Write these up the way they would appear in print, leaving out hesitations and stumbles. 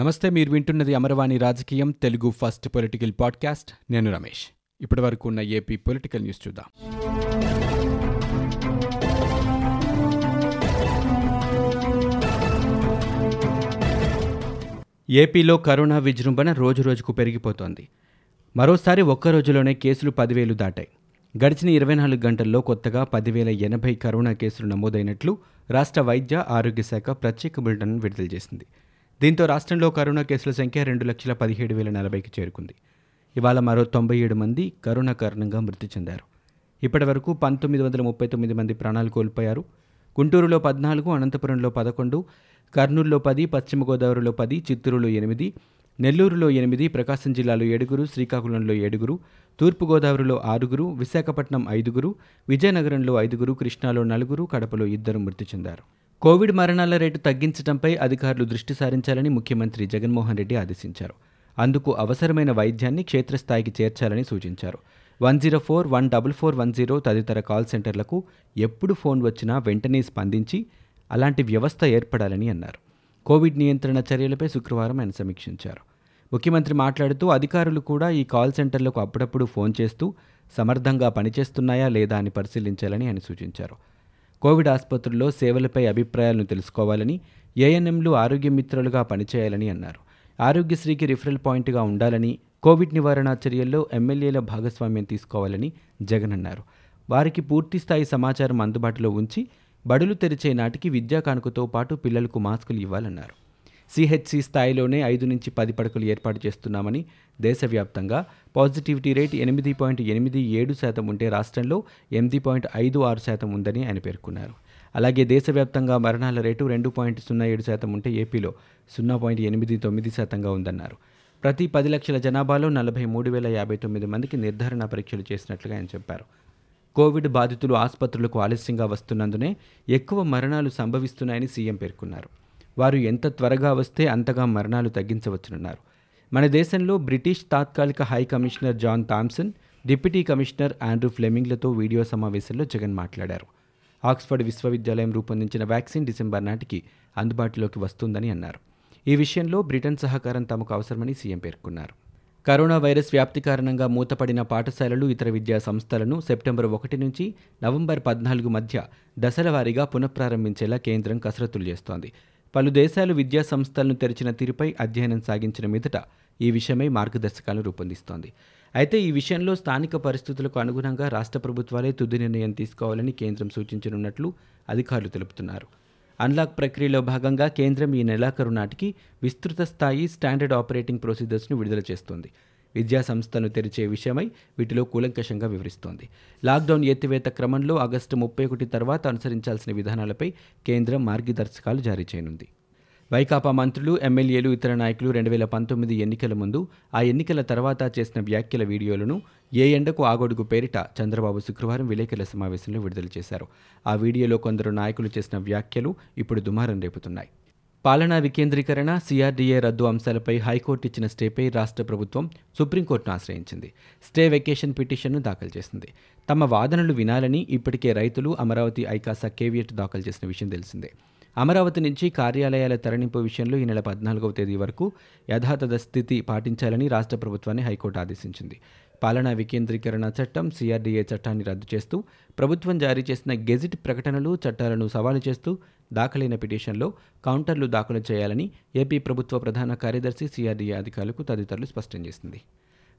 నమస్తే, మీరు వింటున్నది అమరవాణి రాజకీయం, తెలుగు ఫస్ట్ పొలిటికల్ పాడ్కాస్ట్. నేను రమేష్. ఇప్పటి వరకు ఉన్న ఏపీ పొలిటికల్ న్యూస్ చూద్దాం. ఏపీలో కరోనా విజృంభణ రోజురోజుకు పెరిగిపోతోంది. మరోసారి ఒక్క రోజులోనే కేసులు 10,000 దాటాయి. గడిచిన 24 గంటల్లో కొత్తగా 10,080 కరోనా కేసులు నమోదైనట్లు రాష్ట్ర వైద్య ఆరోగ్య శాఖ ప్రత్యేక బులెటిన్ విడుదల చేసింది. దీంతో రాష్ట్రంలో కరోనా కేసుల సంఖ్య 2,17,040కి చేరుకుంది. ఇవాళ మరో 97 మంది కరోనా కారణంగా మృతి చెందారు. ఇప్పటి వరకు 1,939 మంది ప్రాణాలు కోల్పోయారు. గుంటూరులో 14, అనంతపురంలో 11, కర్నూలులో 10, పశ్చిమగోదావరిలో 10, చిత్తూరులో 8, నెల్లూరులో 8, ప్రకాశం జిల్లాలో 7, శ్రీకాకుళంలో 7, తూర్పుగోదావరిలో 6, విశాఖపట్నం 5, విజయనగరంలో 5, కృష్ణాలో 4, కడపలో 2 మృతి చెందారు. కోవిడ్ మరణాల రేటు తగ్గించడంపై అధికారులు దృష్టి సారించాలని ముఖ్యమంత్రి జగన్మోహన్ రెడ్డి ఆదేశించారు. అందుకు అవసరమైన వైద్యాన్ని క్షేత్రస్థాయికి చేర్చాలని సూచించారు. 104 144 10 తదితర కాల్ సెంటర్లకు ఎప్పుడు ఫోన్ వచ్చినా వెంటనే స్పందించి అలాంటి వ్యవస్థ ఏర్పడాలని అన్నారు. కోవిడ్ నియంత్రణ చర్యలపై శుక్రవారం ఆయన సమీక్షించారు. ముఖ్యమంత్రి మాట్లాడుతూ అధికారులు కూడా ఈ కాల్ సెంటర్లకు అప్పుడప్పుడు ఫోన్ చేస్తూ సమర్థంగా పనిచేస్తున్నాయా లేదా అని పరిశీలించాలని ఆయన సూచించారు. కోవిడ్ ఆసుపత్రుల్లో సేవలపై అభిప్రాయాలను తెలుసుకోవాలని, ఏఎన్ఎంలు ఆరోగ్య మిత్రులుగా పనిచేయాలని అన్నారు. ఆరోగ్యశ్రీకి రిఫరల్ పాయింట్గా ఉండాలని, కోవిడ్ నివారణ చర్యల్లో ఎమ్మెల్యేల భాగస్వామ్యం తీసుకోవాలని జగన్ అన్నారు. వారికి పూర్తిస్థాయి సమాచారం అందుబాటులో ఉంచి బడులు తెరిచే నాటికి విద్యా కానుకతో పాటు పిల్లలకు మాస్కులు ఇవ్వాలన్నారు. సిహెచ్సి స్థాయిలోనే 5 నుంచి 10 పడకలు ఏర్పాటు చేస్తున్నామని, దేశవ్యాప్తంగా పాజిటివిటీ రేటు 8.87% ఉంటే రాష్ట్రంలో 8.56% ఉందని ఆయన పేర్కొన్నారు. అలాగే దేశవ్యాప్తంగా మరణాల రేటు 2.07% ఉంటే ఏపీలో 0.89% ఉందన్నారు. ప్రతి 10 లక్షల జనాభాలో 43,059 మందికి నిర్ధారణ పరీక్షలు చేసినట్లుగా ఆయన చెప్పారు. కోవిడ్ బాధితులు ఆసుపత్రులకు ఆలస్యంగా వస్తున్నందునే ఎక్కువ మరణాలు సంభవిస్తున్నాయని సీఎం పేర్కొన్నారు. వారు ఎంత త్వరగా వస్తే అంతగా మరణాలు తగ్గించవచ్చునన్నారు. మన దేశంలో బ్రిటిష్ తాత్కాలిక high commissioner John Thomson, deputy commissioner Andrew ఫ్లెమింగ్లతో వీడియో సమావేశంలో జగన్ మాట్లాడారు. ఆక్స్ఫర్డ్ విశ్వవిద్యాలయం రూపొందించిన వ్యాక్సిన్ డిసెంబర్ నాటికి అందుబాటులోకి వస్తుందని అన్నారు. ఈ విషయంలో బ్రిటన్ సహకారం తమకు అవసరమని సీఎం పేర్కొన్నారు. కరోనా వైరస్ వ్యాప్తి కారణంగా మూతపడిన పాఠశాలలు, ఇతర విద్యా సంస్థలను సెప్టెంబర్ 1 నుంచి నవంబర్ 14 మధ్య దశలవారీగా పునఃప్రారంభించేలా కేంద్రం కసరత్తులు చేస్తోంది. పలు దేశాలు విద్యా సంస్థలను తెరిచిన తీరుపై అధ్యయనం సాగించిన మీదట ఈ విషయమై మార్గదర్శకాలను రూపొందిస్తోంది. అయితే ఈ విషయంలో స్థానిక పరిస్థితులకు అనుగుణంగా రాష్ట్ర ప్రభుత్వాలే తుది నిర్ణయం తీసుకోవాలని కేంద్రం సూచించనున్నట్లు అధికారులు తెలుపుతున్నారు. అన్లాక్ ప్రక్రియలో భాగంగా కేంద్రం ఈ నెలాఖరు నాటికి విస్తృత స్థాయి స్టాండర్డ్ ఆపరేటింగ్ ప్రొసీజర్స్ను విడుదల చేస్తోంది. విద్యా సంస్థలను తెరిచే విషయమై వీటిలో కూలంకషంగా వివరిస్తోంది. లాక్డౌన్ ఎత్తివేత క్రమంలో ఆగస్టు 31 తర్వాత అనుసరించాల్సిన విధానాలపై కేంద్రం మార్గదర్శకాలు జారీ చేయనుంది. వైకాపా మంత్రులు, ఎమ్మెల్యేలు, ఇతర నాయకులు 2019 ఎన్నికల ముందు, ఆ ఎన్నికల తర్వాత చేసిన వ్యాఖ్యల వీడియోలను "ఏ ఎండకు ఆగొడుగు" పేరిట చంద్రబాబు శుక్రవారం విలేకరుల సమావేశంలో విడుదల చేశారు. ఆ వీడియోలో కొందరు నాయకులు చేసిన వ్యాఖ్యలు ఇప్పుడు దుమారం రేపుతున్నాయి. పాలనా వికేంద్రీకరణ, సిఆర్డీఏ రద్దు అంశాలపై హైకోర్టు ఇచ్చిన స్టేపై రాష్ట్ర ప్రభుత్వం సుప్రీంకోర్టును ఆశ్రయించింది. స్టే వెకేషన్ పిటిషన్ను దాఖలు చేసింది. తమ వాదనలు వినాలని ఇప్పటికే రైతులు అమరావతి ఐకాసా కేవియట్ దాఖలు చేసిన విషయం తెలిసిందే. అమరావతి నుంచి కార్యాలయాల తరలింపు విషయంలో ఈ నెల 14వ తేదీ వరకు యథాతథ స్థితి పాటించాలని రాష్ట్ర ప్రభుత్వాన్ని హైకోర్టు ఆదేశించింది. పాలనా వికేంద్రీకరణ చట్టం, సిఆర్డీఏ చట్టాన్ని రద్దు చేస్తూ ప్రభుత్వం జారీ చేసిన గెజిట్ ప్రకటనలు, చట్టాలను సవాలు చేస్తూ దాఖలైన పిటిషన్లో కౌంటర్లు దాఖలు చేయాలని ఏపీ ప్రభుత్వ ప్రధాన కార్యదర్శి, సిఆర్డీఏ అధికారులకు తదితరులు స్పష్టం చేసింది.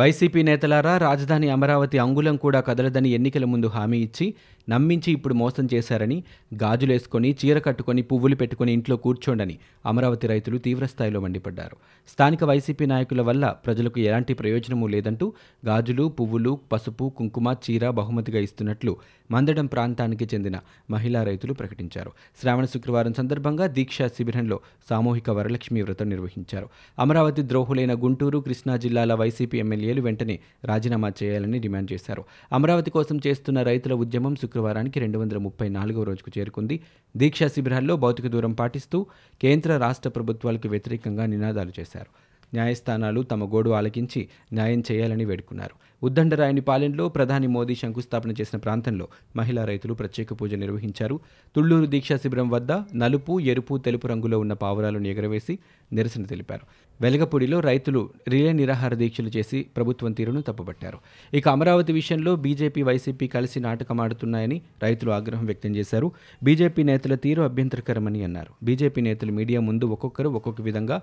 వైసీపీ నేతలారా, రాజధాని అమరావతి అంగుళం కూడా కదలదని ఎన్నికల ముందు హామీ ఇచ్చి నమ్మించి ఇప్పుడు మోసం చేశారని, గాజులేసుకొని, చీర కట్టుకొని, పువ్వులు పెట్టుకొని ఇంట్లో కూర్చోండని అమరావతి రైతులు తీవ్రస్థాయిలో మండిపడ్డారు. స్థానిక వైసీపీ నాయకుల వల్ల ప్రజలకు ఎలాంటి ప్రయోజనమూ లేదంటూ గాజులు, పువ్వులు, పసుపు, కుంకుమ, చీర బహుమతిగా ఇస్తున్నట్లు మందడం ప్రాంతానికి చెందిన మహిళా రైతులు ప్రకటించారు. శ్రావణ శుక్రవారం సందర్భంగా దీక్షా శిబిరంలో సామూహిక వరలక్ష్మి వ్రతం నిర్వహించారు. అమరావతి ద్రోహులైన గుంటూరు, కృష్ణా జిల్లాల వైసీపీ ఎమ్మెల్యేలు వెంటనే రాజీనామా చేయాలని డిమాండ్ చేశారు. అమరావతి కోసం చేస్తున్న రైతుల ఉద్యమం శుక్రవారానికి 234వ రోజుకు చేరుకుంది. దీక్షా శిబిరాల్లో భౌతిక దూరం పాటిస్తూ కేంద్ర, రాష్ట్ర ప్రభుత్వాలకు వ్యతిరేకంగా నినాదాలు చేశారు. న్యాయస్థానాలు తమ గోడు ఆలకించి న్యాయం చేయాలని వేడుకున్నారు. ఉద్దండరాయని పాలెంలో ప్రధాని మోదీ శంకుస్థాపన చేసిన ప్రాంతంలో మహిళా రైతులు ప్రత్యేక పూజ నిర్వహించారు. తుళ్లూరు దీక్షా శిబిరం వద్ద నలుపు, ఎరుపు, తెలుపు రంగులో ఉన్న పావురాలను ఎగరవేసి నిరసన తెలిపారు. వెలగపూడిలో రైతులు రిలే నిరాహార దీక్షలు చేసి ప్రభుత్వం తీరును తప్పుబట్టారు. ఇక అమరావతి విషయంలో బీజేపీ, వైసీపీ కలిసి నాటకమాడుతున్నాయని రైతులు ఆగ్రహం వ్యక్తం చేశారు. బీజేపీ నేతల తీరు అభ్యంతరకరమని అన్నారు. బీజేపీ నేతలు మీడియా ముందు ఒక్కొక్కరు ఒక్కొక్క విధంగా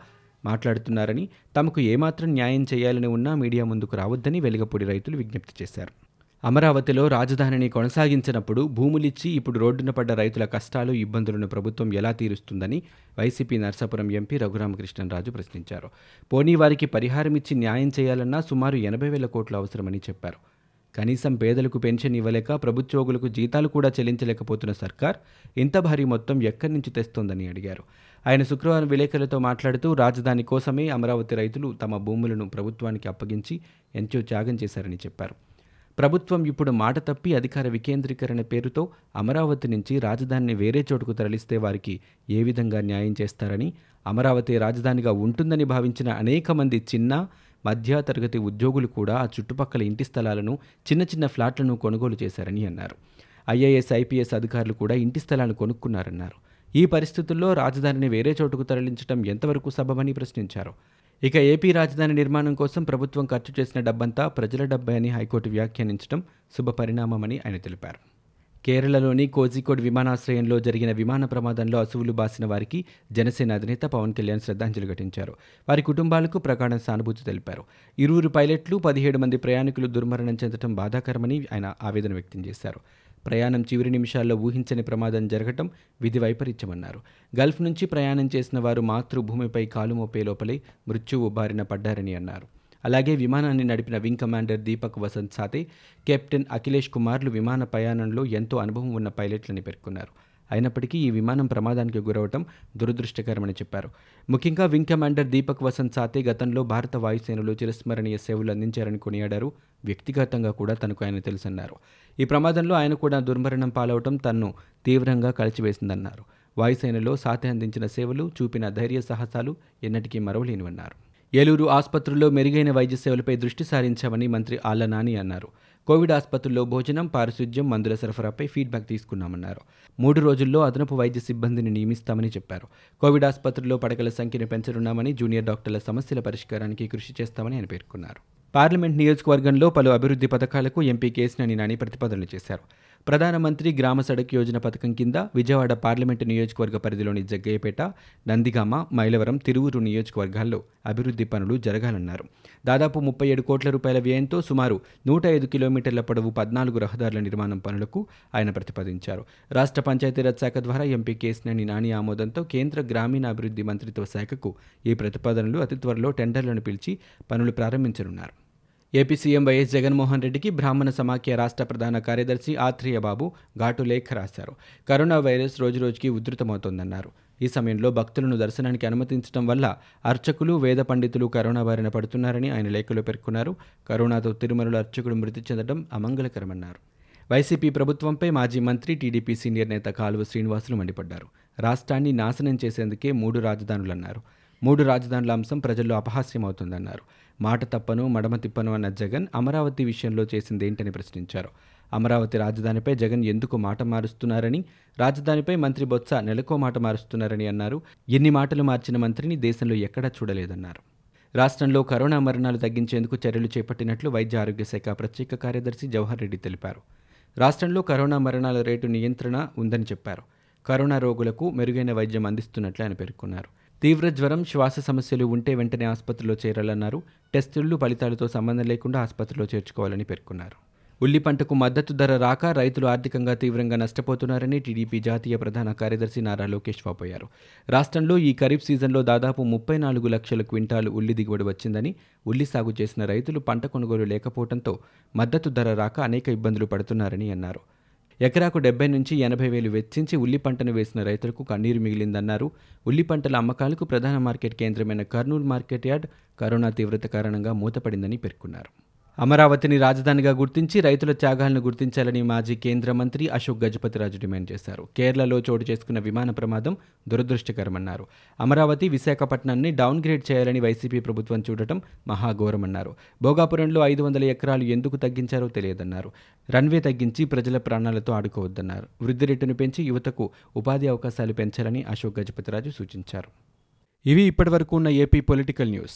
మాట్లాడుతున్నారని, తమకు ఏమాత్రం న్యాయం చేయాలని ఉన్నా మీడియా ముందుకు రావద్దని వెలగపూడి రైతులు విజ్ఞప్తి చేశారు. అమరావతిలో రాజధానిని కొనసాగించినప్పుడు భూములిచ్చి ఇప్పుడు రోడ్డున పడ్డ రైతుల కష్టాలు, ఇబ్బందులను ప్రభుత్వం ఎలా తీరుస్తుందని వైసీపీ నర్సాపురం ఎంపీ రఘురామకృష్ణన్ రాజు ప్రశ్నించారు. పోనీ వారికి పరిహారం ఇచ్చి న్యాయం చేయాలన్నా సుమారు 80,000 కోట్లు అవసరమని చెప్పారు. కనీసం పేదలకు పెన్షన్ ఇవ్వలేక, ప్రభుత్వోగులకు జీతాలు కూడా చెల్లించలేకపోతున్న సర్కార్ ఇంత భారీ మొత్తం ఎక్కడి నుంచి తెస్తోందని అడిగారు. ఆయన శుక్రవారం విలేకరులతో మాట్లాడుతూ రాజధాని కోసమే అమరావతి రైతులు తమ భూములను ప్రభుత్వానికి అప్పగించి ఎంతో త్యాగం చేశారని చెప్పారు. ప్రభుత్వం ఇప్పుడు మాట తప్పి అధికార వికేంద్రీకరణ పేరుతో అమరావతి నుంచి రాజధానిని వేరే చోటుకు తరలిస్తే వారికి ఏ విధంగా న్యాయం చేస్తారని, అమరావతి రాజధానిగా ఉంటుందని భావించిన అనేక మంది చిన్న, మధ్య తరగతి ఉద్యోగులు కూడా ఆ చుట్టుపక్కల ఇంటి స్థలాలను, చిన్న చిన్న ఫ్లాట్లను కొనుగోలు చేశారని అన్నారు. ఐఏఎస్, ఐపీఎస్ అధికారులు కూడా ఇంటి స్థలాలను కొనుక్కున్నారన్నారు. ఈ పరిస్థితుల్లో రాజధానిని వేరే చోటుకు తరలించడం ఎంతవరకు సబబని ప్రశ్నించారు. ఇక ఏపీ రాజధాని నిర్మాణం కోసం ప్రభుత్వం ఖర్చు చేసిన డబ్బంతా ప్రజల డబ్బే అని హైకోర్టు వ్యాఖ్యానించడం శుభపరిణామమని ఆయన తెలిపారు. కేరళలోని కోజికోడ్ విమానాశ్రయంలో జరిగిన విమాన ప్రమాదంలో అసువులు బాసిన వారికి జనసేన అధినేత పవన్ కళ్యాణ్ శ్రద్ధాంజలి ఘటించారు. వారి కుటుంబాలకు ప్రగాఢ సానుభూతి తెలిపారు. 20 పైలట్లు, 17 మంది ప్రయాణికులు దుర్మరణం చెందడం బాధాకరమని ఆయన ఆవేదన వ్యక్తం చేశారు. ప్రయాణం చివరి నిమిషాల్లో ఊహించని ప్రమాదం జరగటం విధి వైపరీత్యమన్నారు. గల్ఫ్ నుంచి ప్రయాణం చేసిన వారు మాతృభూమిపై కాలు మోపే లోపలే మృత్యువు బారిన పడ్డారని అన్నారు. అలాగే విమానాన్ని నడిపిన wing commander Deepak Vasant Sathe, captain Akhilesh కుమార్లు విమాన ప్రయాణంలో ఎంతో అనుభవం ఉన్న పైలట్లని పేర్కొన్నారు. అయినప్పటికీ ఈ విమానం ప్రమాదానికి గురవటం దురదృష్టకరమని చెప్పారు. ముఖ్యంగా వింగ్ కమాండర్ దీపక్ వసంత్ సాతే గతంలో భారత వాయుసేనలో చిరస్మరణీయ సేవలు అందించారని కొనియాడారు. వ్యక్తిగతంగా కూడా తనకు ఆయన తెలుసన్నారు. ఈ ప్రమాదంలో ఆయన కూడా దుర్మరణం పాలవటం తనను తీవ్రంగా కలిచివేసిందన్నారు. వాయుసేనలో సాతే అందించిన సేవలు, చూపిన ధైర్య సాహసాలు ఎన్నటికీ మరవలేనివన్నారు. ఏలూరు ఆసుపత్రుల్లో మెరుగైన వైద్య సేవలపై దృష్టి సారించామని మంత్రి ఆళ్ల నాని అన్నారు. కోవిడ్ ఆసుపత్రుల్లో భోజనం, పారిశుధ్యం, మందుల సరఫరాపై ఫీడ్బ్యాక్ తీసుకున్నామన్నారు. 3 రోజుల్లో అదనపు వైద్య సిబ్బందిని నియమిస్తామని చెప్పారు. కోవిడ్ ఆసుపత్రుల్లో పడకల సంఖ్యను పెంచనున్నామని, జూనియర్ డాక్టర్ల సమస్యల పరిష్కారానికి కృషి చేస్తామని ఆయన పేర్కొన్నారు. పార్లమెంట్ నియోజకవర్గంలో పలు అభివృద్ధి పథకాలకు ఎంపీ కేసినేని నాని ప్రతిపాదనలు చేశారు. ప్రధానమంత్రి గ్రామ సడక్ యోజన పథకం కింద విజయవాడ పార్లమెంటు నియోజకవర్గ పరిధిలోని జగ్గయ్యపేట, నందిగామ, మైలవరం, తిరువురు నియోజకవర్గాల్లో అభివృద్ధి పనులు జరగాలన్నారు. దాదాపు 37 కోట్ల రూపాయల వ్యయంతో సుమారు 105 కిలోమీటర్ల పొడవు 14 రహదారుల నిర్మాణం పనులకు ఆయన ప్రతిపాదించారు. రాష్ట్ర పంచాయతీరాజ్ శాఖ ద్వారా ఎంపీ కేసినేని నాని ఆమోదంతో కేంద్ర గ్రామీణాభివృద్ధి మంత్రిత్వ శాఖకు ఈ ప్రతిపాదనలు అతి త్వరలో టెండర్లను పిలిచి పనులు ప్రారంభించనున్నారు. ఏపీ సీఎం వైఎస్ జగన్మోహన్ రెడ్డికి బ్రాహ్మణ సమాఖ్య రాష్ట్ర ప్రధాన కార్యదర్శి ఆత్రేయబాబు ఘాటు లేఖ రాశారు. కరోనా వైరస్ రోజురోజుకి ఉధృతమవుతోందన్నారు. ఈ సమయంలో భక్తులను దర్శనానికి అనుమతించడం వల్ల అర్చకులు, వేద పండితులు కరోనా బారిన పడుతున్నారని ఆయన లేఖలో పేర్కొన్నారు. కరోనాతో తిరుమలలో అర్చకుడు మృతి చెందడం అమంగళకరమన్నారు. వైసీపీ ప్రభుత్వంపై మాజీ మంత్రి, టీడీపీ సీనియర్ నేత కాలువ శ్రీనివాసులు మండిపడ్డారు. రాష్ట్రాన్ని నాశనం చేసేందుకే 3 రాజధానులన్నారు. 3 రాజధానుల అంశం ప్రజల్లో అపహాస్యమవుతుందన్నారు. మాట తప్పను, మడమ తిప్పను అన్న జగన్ అమరావతి విషయంలో చేసిందేంటని ప్రశ్నించారు. అమరావతి రాజధానిపై జగన్ ఎందుకు మాట మారుస్తున్నారని, రాజధానిపై మంత్రి బొత్స నెలకో మాట మారుస్తున్నారని అన్నారు. ఎన్ని మాటలు మార్చిన మంత్రిని దేశంలో ఎక్కడా చూడలేదన్నారు. రాష్ట్రంలో కరోనా మరణాలు తగ్గించేందుకు చర్యలు చేపట్టినట్లు వైద్య ఆరోగ్య శాఖ ప్రత్యేక కార్యదర్శి జవహర్ రెడ్డి తెలిపారు. రాష్ట్రంలో కరోనా మరణాల రేటు నియంత్రణ ఉందని చెప్పారు. కరోనా రోగులకు మెరుగైన వైద్యం అందిస్తున్నట్లు ఆయన పేర్కొన్నారు. తీవ్ర జ్వరం, శ్వాస సమస్యలు ఉంటే వెంటనే ఆసుపత్రిలో చేరాలన్నారు. టెస్టులు ఫలితాలతో సంబంధం లేకుండా ఆసుపత్రిలో చేర్చుకోవాలని పేర్కొన్నారు. ఉల్లి పంటకు మద్దతు ధర రాక రైతులు ఆర్థికంగా తీవ్రంగా నష్టపోతున్నారని టీడీపీ జాతీయ ప్రధాన కార్యదర్శి నారా లోకేష్ వాపోయారు. రాష్ట్రంలో ఈ ఖరీఫ్ సీజన్లో దాదాపు 34 లక్షల క్వింటాలు ఉల్లి దిగుబడి వచ్చిందని, ఉల్లి సాగు చేసిన రైతులు పంట కొనుగోలు లేకపోవడంతో మద్దతు ధర రాక అనేక ఇబ్బందులు పడుతున్నారని అన్నారు. ఎకరాకు 70 నుంచి 80 వేలు వెచ్చించి ఉల్లి పంటను వేసిన రైతులకు కన్నీరు మిగిలిందన్నారు. ఉల్లి పంటల అమ్మకాలకు ప్రధాన మార్కెట్ కేంద్రమైన కర్నూలు మార్కెట్ యార్డ్ కరోనా తీవ్రత కారణంగా మూతపడిందని పేర్కొన్నారు. అమరావతిని రాజధానిగా గుర్తించి రైతుల త్యాగాలను గుర్తించాలని మాజీ కేంద్ర మంత్రి అశోక్ గజపతిరాజు డిమాండ్ చేశారు. కేరళలో చోటు చేసుకున్న విమాన ప్రమాదం దురదృష్టకరమన్నారు. అమరావతి విశాఖపట్నాన్ని డౌన్గ్రేడ్ చేయాలని వైసీపీ ప్రభుత్వం చూడటం మహాఘోరమన్నారు. భోగాపురంలో 500 ఎకరాలు ఎందుకు తగ్గించారో తెలియదన్నారు. రన్వే తగ్గించి ప్రజల ప్రాణాలతో ఆడుకోవద్దన్నారు. వృద్ధి రేటును పెంచి యువతకు ఉపాధి అవకాశాలు పెంచాలని అశోక్ గజపతిరాజు సూచించారు. ఇవి ఇప్పటివరకు ఉన్న ఏపీ పొలిటికల్ న్యూస్.